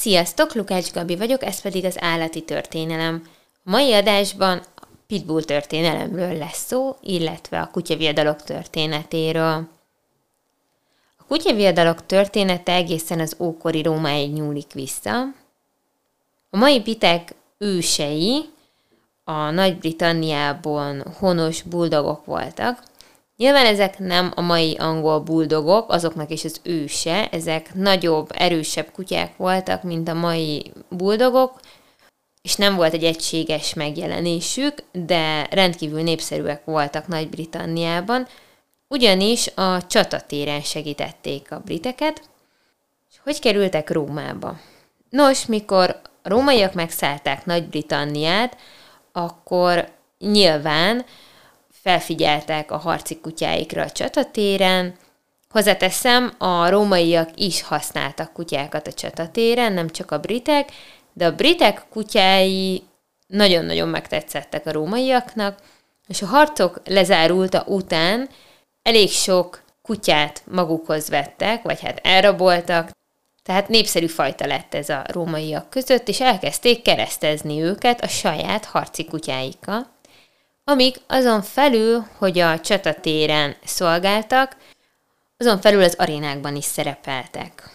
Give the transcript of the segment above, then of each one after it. Sziasztok, Lukács Gabi vagyok, ez pedig az Állati történelem. A mai adásban a pitbull történelemről lesz szó, illetve a kutyaviadalok történetéről. A kutyaviadalok története egészen az ókori Rómáig nyúlik vissza. A mai pitek ősei a Nagy-Britanniában honos buldogok voltak. Nyilván ezek nem a mai angol buldogok, azoknak is az őse, ezek nagyobb, erősebb kutyák voltak, mint a mai buldogok, és nem volt egy egységes megjelenésük, de rendkívül népszerűek voltak Nagy-Britanniában, ugyanis a csatatéren segítették a briteket. És hogy kerültek Rómába? Nos, mikor a rómaiak megszállták Nagy-Britanniát, akkor nyilván felfigyeltek a harci kutyáikra a csatatéren. Hozzáteszem, a rómaiak is használtak kutyákat a csatatéren, nem csak a britek, de a britek kutyái nagyon-nagyon megtetszettek a rómaiaknak, és a harcok lezárulta után elég sok kutyát magukhoz vettek, vagy hát elraboltak, tehát népszerű fajta lett ez a rómaiak között, és elkezdték keresztezni őket a saját harci kutyáikkal, amik azon felül, hogy a csatatéren szolgáltak, azon felül az arénákban is szerepeltek.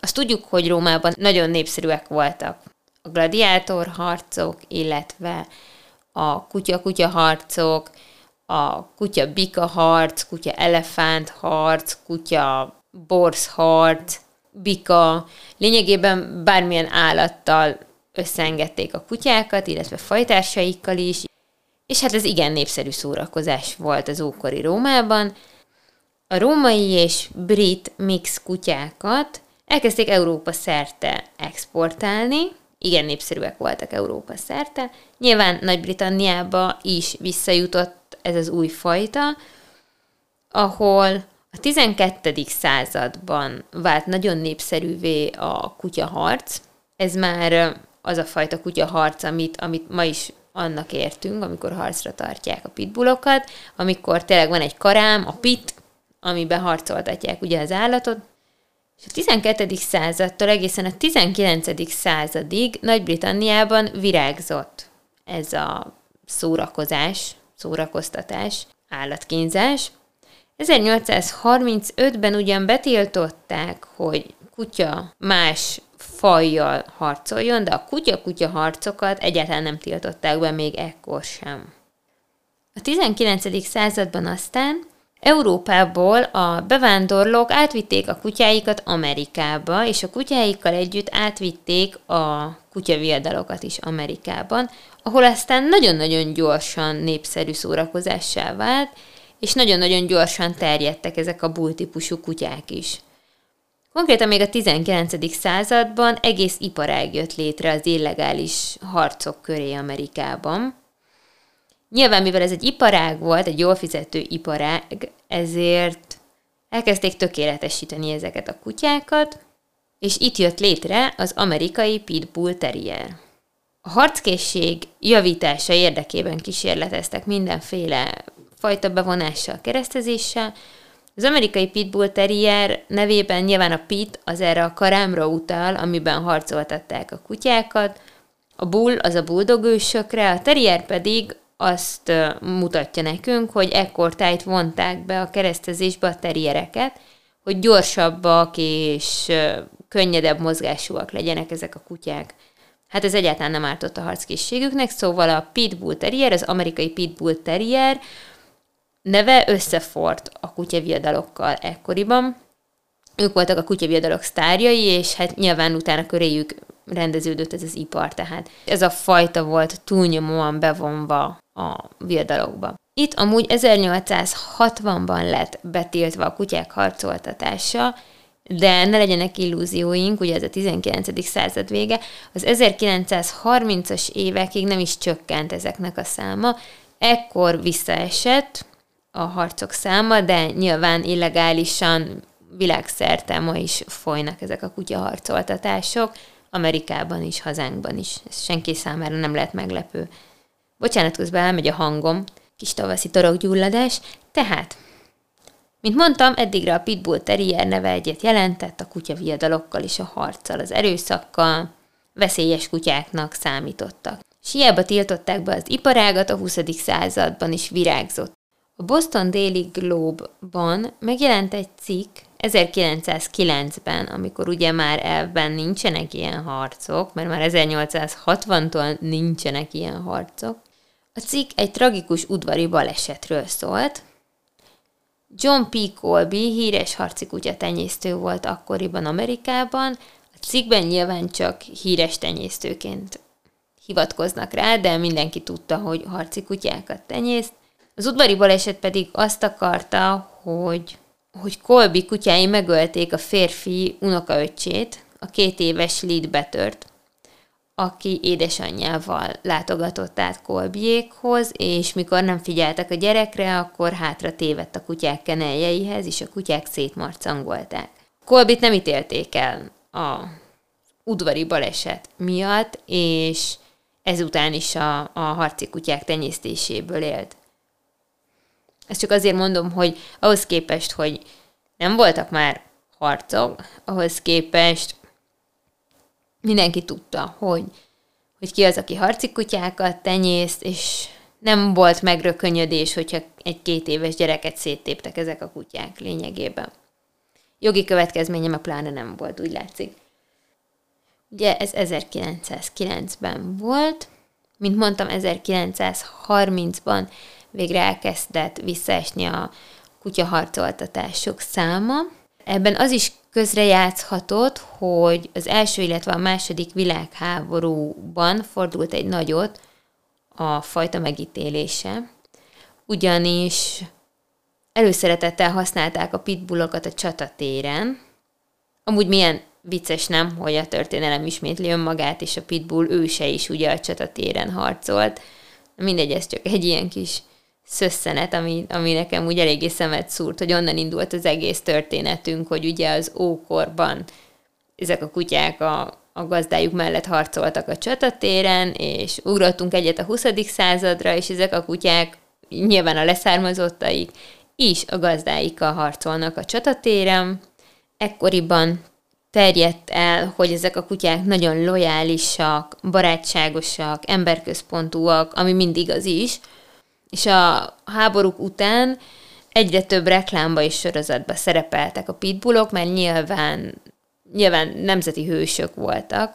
Azt tudjuk, hogy Rómában nagyon népszerűek voltak a gladiátor harcok, illetve a kutya-kutya harcok, a kutya-bika harc, kutya-elefánt harc, kutya-borz harc, bika, lényegében bármilyen állattal összeengedték a kutyákat, illetve fajtársaikkal is, és hát ez igen népszerű szórakozás volt az ókori Rómában. A római és brit mix kutyákat elkezdték Európa szerte exportálni, igen népszerűek voltak Európa szerte, nyilván Nagy-Britanniába is visszajutott ez az új fajta, ahol a 12. században vált nagyon népszerűvé a kutyaharc, ez már az a fajta kutyaharc, amit ma is annak értünk, amikor harcra tartják a pitbullokat, amikor tényleg van egy karám, a pit, amiben harcoltatják ugye az állatot. És a 12. századtól egészen a 19. századig Nagy-Britanniában virágzott ez a szórakoztatás, állatkínzás. 1835-ben ugyan betiltották, hogy kutya más fajjal harcoljon, de a kutya-kutya harcokat egyáltalán nem tiltották be még ekkor sem. A 19. században aztán Európából a bevándorlók átvitték a kutyáikat Amerikába, és a kutyáikkal együtt átvitték a kutyaviadalokat is Amerikában, ahol aztán nagyon-nagyon gyorsan népszerű szórakozássá vált, és nagyon-nagyon gyorsan terjedtek ezek a bull típusú kutyák is. Konkrétan még a 19. században egész iparág jött létre az illegális harcok köré Amerikában. Nyilván, mivel ez egy iparág volt, egy jól fizető iparág, ezért elkezdték tökéletesíteni ezeket a kutyákat, és itt jött létre az amerikai pitbull terrier. A harckészség javítása érdekében kísérleteztek mindenféle fajta bevonással, keresztezéssel. Az amerikai pitbull terrier nevében nyilván a pit az erre a karámra utal, amiben harcoltatták a kutyákat, a bull az a buldog ősökre, a terrier pedig azt mutatja nekünk, hogy ekkortájt vonták be a keresztezésbe a terriereket, hogy gyorsabbak és könnyedebb mozgásúak legyenek ezek a kutyák. Hát ez egyáltalán nem ártott a harckészségüknek, szóval a pitbull terrier, az amerikai pitbull terrier neve összefort a kutyaviadalokkal ekkoriban. Ők voltak a kutyaviadalok sztárjai, és hát nyilván utána köréjük rendeződött ez az ipar, tehát ez a fajta volt túlnyomóan bevonva a viadalokba. Itt amúgy 1860-ban lett betiltva a kutyák harcoltatása, de ne legyenek illúzióink, ugye ez a 19. század vége, az 1930-as évekig nem is csökkent ezeknek a száma, ekkor visszaesett a harcok száma, de nyilván illegálisan világszerte ma is folynak ezek a kutyaharcoltatások, Amerikában is, hazánkban is. Ez senki számára nem lehet meglepő. Bocsánat, közben elmegy a hangom, kis tavaszi torokgyulladás. Tehát Mint mondtam, eddigre a pitbull terrier neve egyet jelentett a kutyaviadalokkal és a harccal, az erőszakkal, veszélyes kutyáknak számítottak. S hiába tiltották be az iparágat, a 20. században is virágzott. A Boston Daily Globe-ban megjelent egy cikk 1909-ben, amikor ugye már elvben nincsenek ilyen harcok, mert már 1860-tól nincsenek ilyen harcok. A cikk egy tragikus udvari balesetről szólt. John P. Colby híres harci kutyatenyésztő volt akkoriban Amerikában. A cikkben nyilván csak híres tenyésztőként hivatkoznak rá, de mindenki tudta, hogy harci kutyákat tenyészt. Az udvari baleset pedig azt akarta, hogy Colby kutyái megölték a férfi unokaöccsét, a 2 éves Lead betört, aki édesanyjával látogatott át Colbyékhoz, és mikor nem figyeltek a gyerekre, akkor hátra tévedt a kutyák keneljeihez, és a kutyák szétmarcangolták. Colbyt nem ítélték el a udvari baleset miatt, és ezután is a harci kutyák tenyésztéséből élt. Ezt csak azért mondom, hogy ahhoz képest, hogy nem voltak már harcok, ahhoz képest mindenki tudta, hogy ki az, aki harci kutyákat tenyészt, és nem volt megrökönyödés, hogyha egy 2 éves gyereket széttéptek ezek a kutyák lényegében. Jogi következménye meg pláne nem volt, úgy látszik. Ugye ez 1909-ben volt, mint mondtam, 1930-ban végre elkezdett visszaesni a kutyaharcoltatások száma. Ebben az is közrejátszhatott, hogy az első, illetve a második világháborúban fordult egy nagyot a fajta megítélése, ugyanis előszeretettel használták a pitbullokat a csatatéren. Amúgy milyen vicces, nem, hogy a történelem ismétli önmagát, és a pitbull őse is ugye a csatatéren harcolt. Mindegy, ez csak egy ilyen kis szösszenet, ami nekem úgy eléggé szemet szúrt, hogy onnan indult az egész történetünk, hogy ugye az ókorban ezek a kutyák a gazdájuk mellett harcoltak a csatatéren, és ugrottunk egyet a 20. századra, és ezek a kutyák, nyilván a leszármazottaik is a gazdáikkal harcolnak a csatatéren. Ekkoriban terjedt el, hogy ezek a kutyák nagyon lojálisak, barátságosak, emberközpontúak, ami mindig az is, és a háborúk után egyre több reklámba és sorozatba szerepeltek a pitbullok, mert nyilván nemzeti hősök voltak.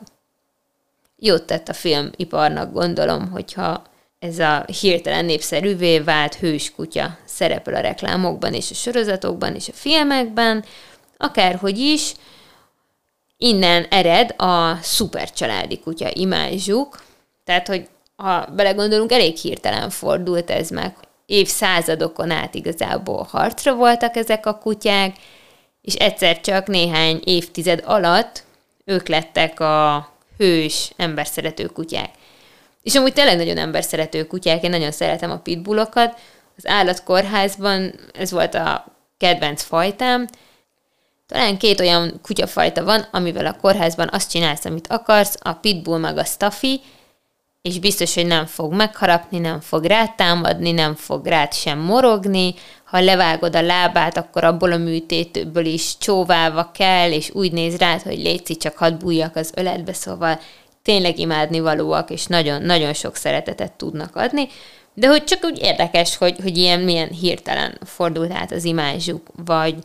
Jót tett a filmiparnak, gondolom, hogyha ez a hirtelen népszerűvé vált hőskutya szerepel a reklámokban és a sorozatokban és a filmekben, akárhogy is. Innen ered a szupercsaládi kutya imázsuk, tehát, hogy ha belegondolunk, elég hirtelen fordult ez meg. Évszázadokon át igazából harcra voltak ezek a kutyák, és egyszer csak néhány évtized alatt ők lettek a hős, emberszerető kutyák. És amúgy tényleg nagyon emberszerető kutyák, én nagyon szeretem a pitbullokat. Az állatkórházban ez volt a kedvenc fajtám. Talán 2 olyan kutyafajta van, amivel a kórházban azt csinálsz, amit akarsz, a pitbull meg a staffy, és biztos, hogy nem fog megharapni, nem fog rád támadni, nem fog rád sem morogni. Ha levágod a lábát, akkor abból a műtétből is csóválva kell, és úgy néz rád, hogy létszik, csak hadd bújjak az öletbe, szóval tényleg imádnivalóak, és nagyon-nagyon sok szeretetet tudnak adni. De hogy csak úgy érdekes, hogy ilyen milyen hirtelen fordult át az imázsuk, vagy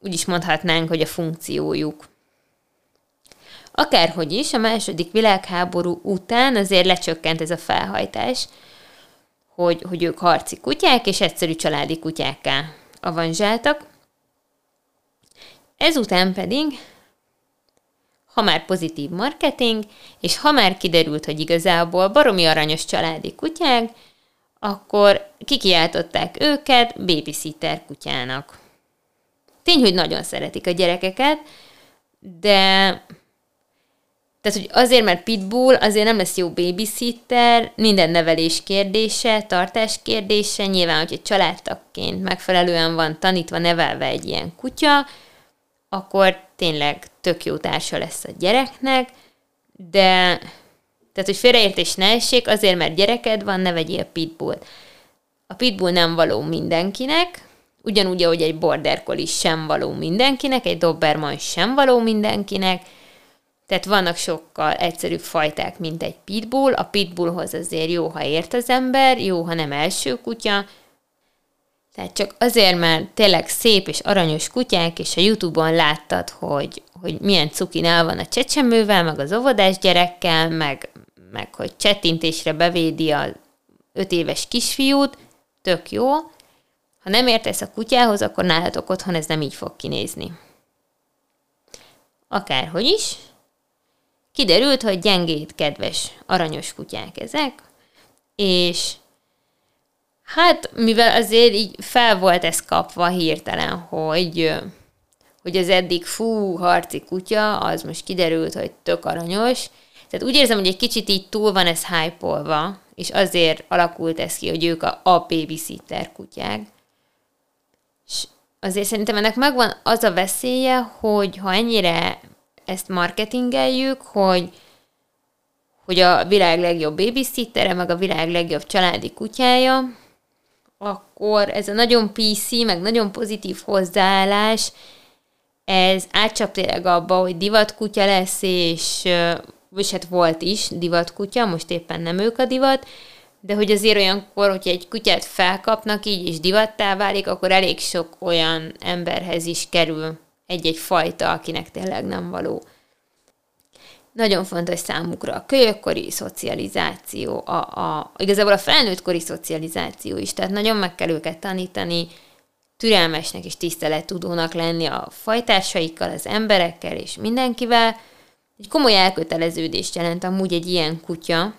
úgy is mondhatnánk, hogy a funkciójuk. Akárhogy is, a második világháború után azért lecsökkent ez a felhajtás, hogy ők harci kutyák és egyszerű családi kutyákká avanzsáltak. Ezután pedig, ha már pozitív marketing, és ha már kiderült, hogy igazából baromi aranyos családi kutyák, akkor kikiáltották őket babysitter kutyának. Tény, hogy nagyon szeretik a gyerekeket, de... Tehát, hogy azért, mert pitbull, azért nem lesz jó babysitter, minden nevelés kérdése, tartás kérdése, nyilván, hogyha családtagként megfelelően van tanítva, nevelve egy ilyen kutya, akkor tényleg tök jó társa lesz a gyereknek, de tehát, hogy félreértés ne essék, azért, mert gyereked van, ne vegyél pitbullt. A pitbull nem való mindenkinek, Ugyanúgy, ahogy egy border collie sem való mindenkinek, egy doberman sem való mindenkinek, tehát vannak sokkal egyszerűbb fajták, mint egy pitbull. A pitbullhoz azért jó, ha ért az ember, jó, ha nem első kutya. Tehát csak azért, mert tényleg szép és aranyos kutyák, és a YouTube-on láttad, hogy milyen cukin el van a csecsemővel, meg az óvodás gyerekkel, meg hogy csettintésre bevédi az 5 éves kisfiút, tök jó. Ha nem értesz a kutyához, akkor nálatok otthon ez nem így fog kinézni. Akárhogy is. Kiderült, hogy gyengét, kedves, aranyos kutyák ezek, és hát mivel azért így fel volt ez kapva hirtelen, hogy az eddig fú, harci kutya, az most kiderült, hogy tök aranyos. Tehát úgy érzem, hogy egy kicsit így túl van ez hype-olva, és azért alakult ez ki, hogy ők a babysitter kutyák. És azért szerintem ennek megvan az a veszélye, hogy ha ennyire ezt marketingeljük, hogy a világ legjobb babysittere, meg a világ legjobb családi kutyája, akkor ez a nagyon PC, meg nagyon pozitív hozzáállás, ez átcsap tényleg abba, hogy divatkutya lesz, és hát volt is divatkutya, most éppen nem ők a divat, de hogy azért olyankor, hogyha egy kutyát felkapnak így, és divattá válik, akkor elég sok olyan emberhez is kerül egy-egy fajta, akinek tényleg nem való. Nagyon fontos számukra a kölyökkori szocializáció, igazából a felnőttkori szocializáció is, tehát nagyon meg kell őket tanítani, türelmesnek és tisztelettudónak lenni a fajtársaikkal, az emberekkel és mindenkivel. Egy komoly elköteleződést jelent amúgy egy ilyen kutya.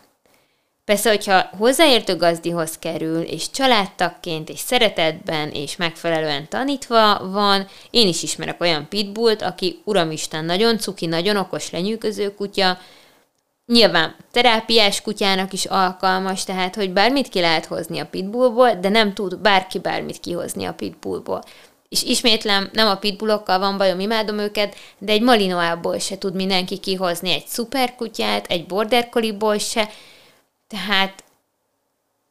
Persze, hogyha hozzáértő gazdihoz kerül, és családtagként, és szeretetben, és megfelelően tanítva van, én is ismerek olyan pitbullt, aki uramisten nagyon cuki, nagyon okos, lenyűgöző kutya, nyilván terápiás kutyának is alkalmas, tehát, hogy bármit ki lehet hozni a pitbullból, de nem tud bárki bármit kihozni a pitbullból. És ismétlem, nem a pitbullokkal van bajom, imádom őket, de egy malinoából se tud mindenki kihozni egy szuperkutyát, egy border collie-ból se. Tehát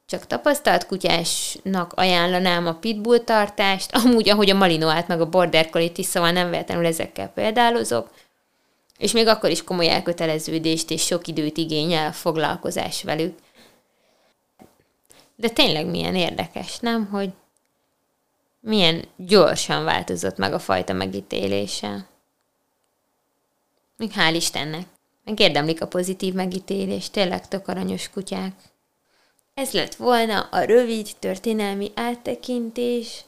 csak tapasztalt kutyásnak ajánlanám a pitbull tartást, amúgy, ahogy a malinoát meg a border collie-t is, szóval nem véletlenül ezekkel példálozok, és még akkor is komoly elköteleződést és sok időt igényel a foglalkozás velük. De tényleg milyen érdekes, nem? Hogy milyen gyorsan változott meg a fajta megítélése. Még hál' Istennek. Megérdemlik a pozitív megítélést, tényleg tök aranyos kutyák. Ez lett volna a rövid történelmi áttekintés,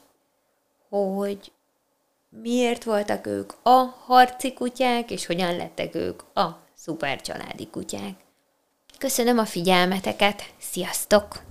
hogy miért voltak ők a harci kutyák, és hogyan lettek ők a szupercsaládi kutyák. Köszönöm a figyelmeteket, sziasztok!